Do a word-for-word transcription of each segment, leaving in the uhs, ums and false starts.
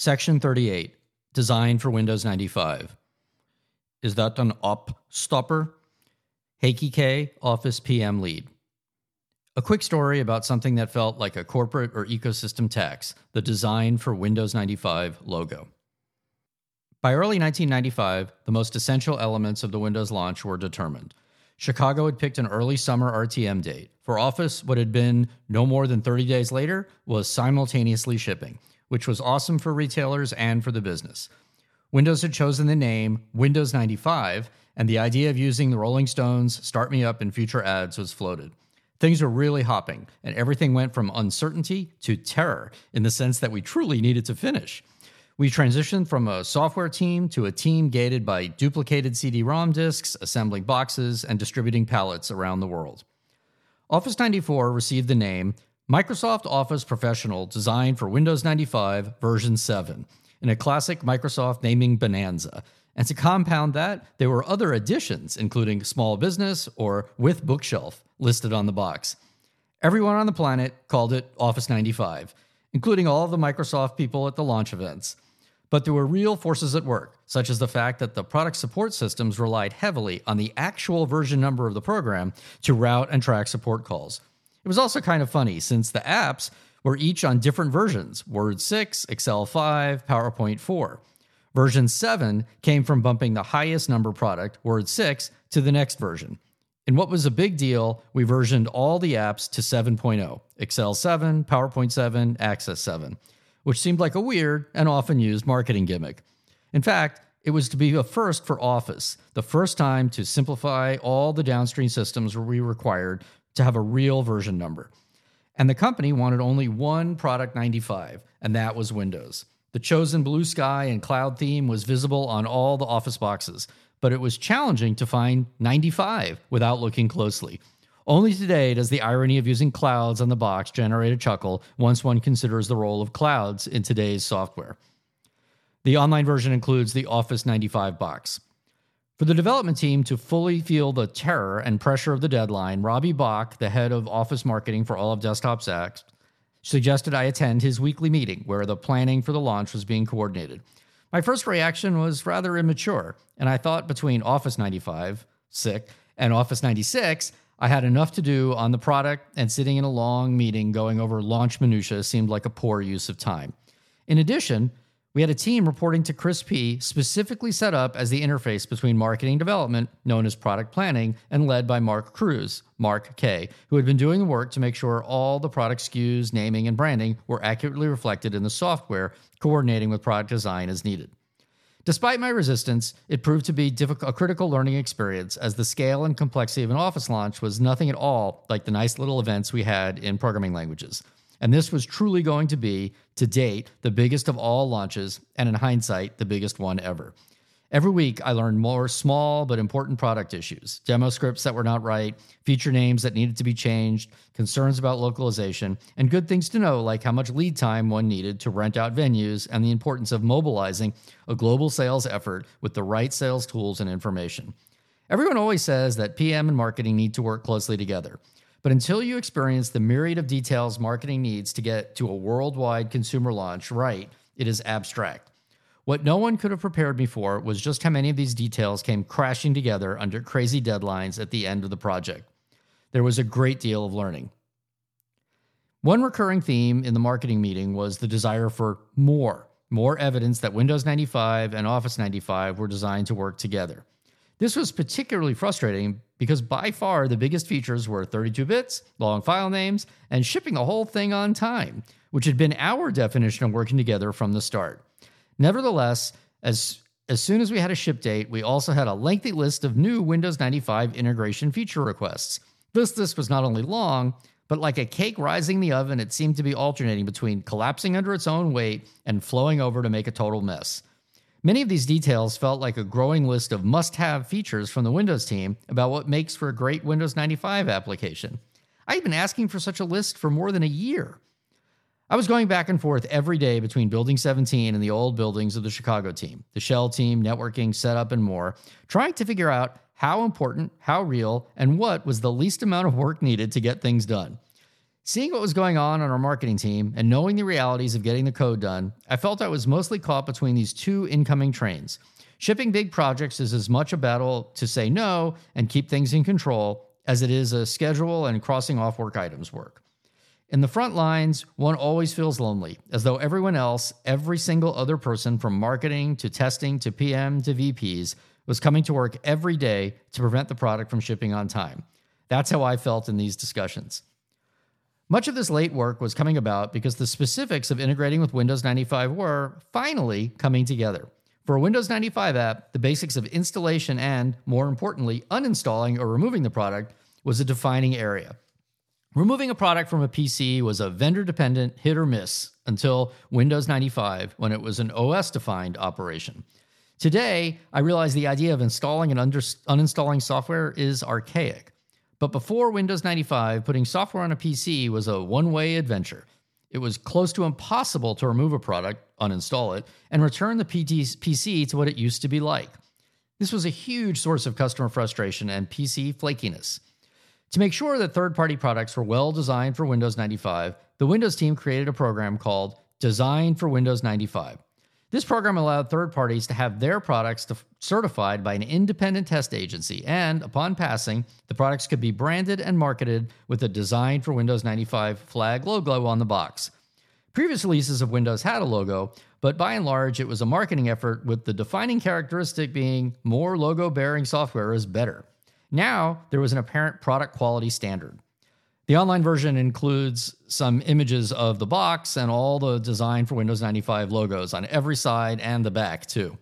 Section thirty-eight, Design for Windows ninety-five. Is that an op stopper? Heiki K, Office P M Lead. A quick story about something that felt like a corporate or ecosystem tax, the Design for Windows ninety-five logo. By early nineteen ninety-five, the most essential elements of the Windows launch were determined. Chicago had picked an early summer R T M date. For Office, what had been no more than thirty days later was simultaneously shipping, which was awesome for retailers and for the business. Windows had chosen the name Windows ninety-five, and the idea of using the Rolling Stones, Start Me Up, and future ads was floated. Things were really hopping, and everything went from uncertainty to terror in the sense that we truly needed to finish. We transitioned from a software team to a team gated by duplicated C D ROM disks, assembling boxes, and distributing pallets around the world. Office ninety-four received the name Microsoft Office Professional Designed for Windows ninety-five version seven in a classic Microsoft naming bonanza. And to compound that, there were other additions, including small business or with bookshelf listed on the box. Everyone on the planet called it Office ninety-five, including all the Microsoft people at the launch events. But there were real forces at work, such as the fact that the product support systems relied heavily on the actual version number of the program to route and track support calls. It was also kind of funny, since the apps were each on different versions, Word six, Excel five, PowerPoint four. Version seven came from bumping the highest number product, Word six, to the next version. In what was a big deal, we versioned all the apps to seven point oh, Excel seven, PowerPoint seven, Access seven, which seemed like a weird and often used marketing gimmick. In fact, it was to be a first for Office, the first time to simplify all the downstream systems where we required to have a real version number. And the company wanted only one product ninety-five, and that was Windows. The chosen blue sky and cloud theme was visible on all the Office boxes, but it was challenging to find ninety-five without looking closely. Only today does the irony of using clouds on the box generate a chuckle once one considers the role of clouds in today's software. The online version includes the Office ninety-five box. For the development team to fully feel the terror and pressure of the deadline, Robbie Bach, the head of Office marketing for all of Desktop Apps, suggested I attend his weekly meeting where the planning for the launch was being coordinated. My first reaction was rather immature, and I thought between Office ninety-five, sick, and Office ninety-six, I had enough to do on the product, and sitting in a long meeting going over launch minutiae seemed like a poor use of time. In addition, we had a team reporting to Chris P, specifically set up as the interface between marketing development, known as product planning, and led by Mark Cruz, Mark K, who had been doing the work to make sure all the product S K Us, naming, and branding were accurately reflected in the software, coordinating with product design as needed. Despite my resistance, it proved to be a critical learning experience, as the scale and complexity of an Office launch was nothing at all like the nice little events we had in programming languages. And this was truly going to be, to date, the biggest of all launches, and in hindsight, the biggest one ever. Every week, I learned more small but important product issues, demo scripts that were not right, feature names that needed to be changed, concerns about localization, and good things to know, like how much lead time one needed to rent out venues and the importance of mobilizing a global sales effort with the right sales tools and information. Everyone always says that P M and marketing need to work closely together. But until you experience the myriad of details marketing needs to get to a worldwide consumer launch right, it is abstract. What no one could have prepared me for was just how many of these details came crashing together under crazy deadlines at the end of the project. There was a great deal of learning. One recurring theme in the marketing meeting was the desire for more, more evidence that Windows ninety-five and Office ninety-five were designed to work together. This was particularly frustrating because by far the biggest features were thirty-two bits, long file names, and shipping the whole thing on time, which had been our definition of working together from the start. Nevertheless, as, as soon as we had a ship date, we also had a lengthy list of new Windows ninety-five integration feature requests. This list was not only long, but like a cake rising in the oven, it seemed to be alternating between collapsing under its own weight and flowing over to make a total mess. Many of these details felt like a growing list of must-have features from the Windows team about what makes for a great Windows ninety-five application. I had been asking for such a list for more than a year. I was going back and forth every day between Building seventeen and the old buildings of the Chicago team, the shell team, networking, setup, and more, trying to figure out how important, how real, and what was the least amount of work needed to get things done. Seeing what was going on on our marketing team and knowing the realities of getting the code done, I felt I was mostly caught between these two incoming trains. Shipping big projects is as much a battle to say no and keep things in control as it is a schedule and crossing off work items work. In the front lines, one always feels lonely, as though everyone else, every single other person from marketing to testing to P M to V Ps, was coming to work every day to prevent the product from shipping on time. That's how I felt in these discussions. Much of this late work was coming about because the specifics of integrating with Windows ninety-five were finally coming together. For a Windows ninety-five app, the basics of installation and, more importantly, uninstalling or removing the product was a defining area. Removing a product from a P C was a vendor-dependent hit or miss until Windows ninety-five, when it was an O S-defined operation. Today, I realize the idea of installing and under- uninstalling software is archaic. But before Windows ninety-five, putting software on a P C was a one-way adventure. It was close to impossible to remove a product, uninstall it, and return the P C to what it used to be like. This was a huge source of customer frustration and P C flakiness. To make sure that third-party products were well designed for Windows ninety-five, the Windows team created a program called Design for Windows ninety-five. This program allowed third parties to have their products certified by an independent test agency, and upon passing, the products could be branded and marketed with a Design for Windows ninety-five flag logo on the box. Previous releases of Windows had a logo, but by and large, it was a marketing effort with the defining characteristic being more logo-bearing software is better. Now, there was an apparent product quality standard. The online version includes some images of the box and all the Design for Windows ninety-five logos on every side and the back, too.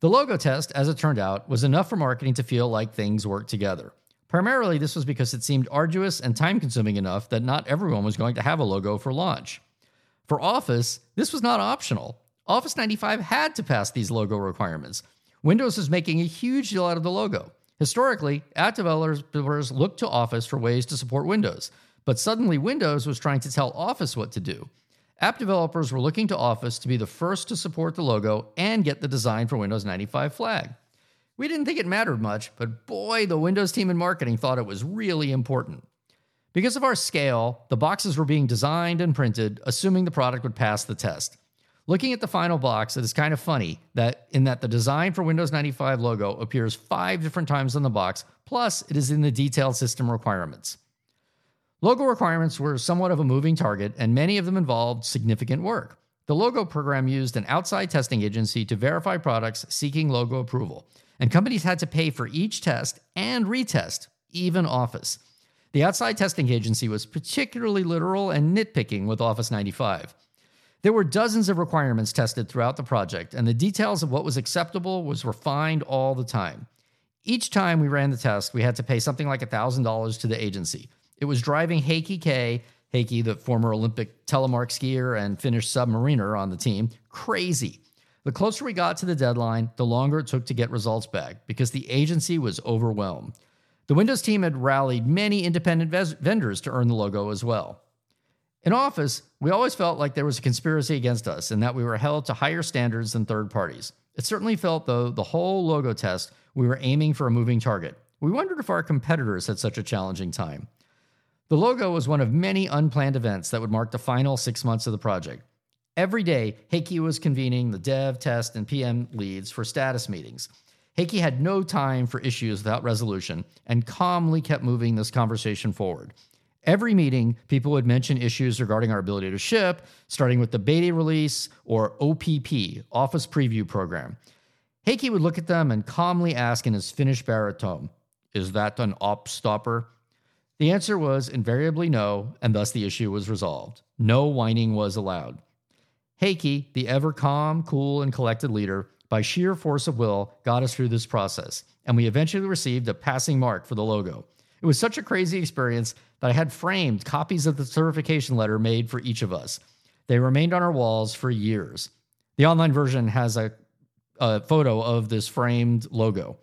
The logo test, as it turned out, was enough for marketing to feel like things worked together. Primarily, this was because it seemed arduous and time-consuming enough that not everyone was going to have a logo for launch. For Office, this was not optional. Office ninety-five had to pass these logo requirements. Windows was making a huge deal out of the logo. Historically, app developers looked to Office for ways to support Windows, but suddenly Windows was trying to tell Office what to do. App developers were looking to Office to be the first to support the logo and get the Design for Windows ninety-five flag. We didn't think it mattered much, but boy, the Windows team and marketing thought it was really important. Because of our scale, the boxes were being designed and printed, assuming the product would pass the test. Looking at the final box, it is kind of funny that in that the Design for Windows ninety-five logo appears five different times on the box, plus it is in the detailed system requirements. Logo requirements were somewhat of a moving target, and many of them involved significant work. The logo program used an outside testing agency to verify products seeking logo approval, and companies had to pay for each test and retest, even Office. The outside testing agency was particularly literal and nitpicking with Office ninety-five. There were dozens of requirements tested throughout the project, and the details of what was acceptable was refined all the time. Each time we ran the test, we had to pay something like one thousand dollars to the agency. It was driving Heiki K, Heiki, the former Olympic telemark skier and Finnish submariner on the team, crazy. The closer we got to the deadline, the longer it took to get results back because the agency was overwhelmed. The Windows team had rallied many independent ves- vendors to earn the logo as well. In Office, we always felt like there was a conspiracy against us and that we were held to higher standards than third parties. It certainly felt, though, the whole logo test, we were aiming for a moving target. We wondered if our competitors had such a challenging time. The logo was one of many unplanned events that would mark the final six months of the project. Every day, Heiki was convening the dev, test, and P M leads for status meetings. Heiki had no time for issues without resolution and calmly kept moving this conversation forward. Every meeting, people would mention issues regarding our ability to ship, starting with the beta release or O P P, Office Preview Program. Heiki would look at them and calmly ask in his Finnish baritone, "Is that an op stopper?" The answer was invariably no, and thus the issue was resolved. No whining was allowed. Heiki, the ever calm, cool, and collected leader, by sheer force of will, got us through this process, and we eventually received a passing mark for the logo. It was such a crazy experience that I had framed copies of the certification letter made for each of us. They remained on our walls for years. The online version has a, a photo of this framed logo.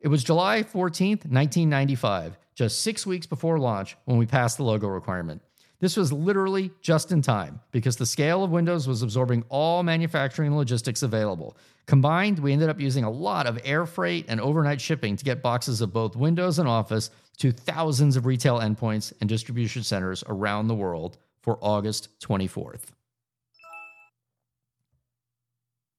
It was July fourteenth, nineteen ninety-five, just six weeks before launch, when we passed the logo requirement. This was literally just in time because the scale of Windows was absorbing all manufacturing and logistics available. Combined, we ended up using a lot of air freight and overnight shipping to get boxes of both Windows and Office to thousands of retail endpoints and distribution centers around the world for August twenty-fourth.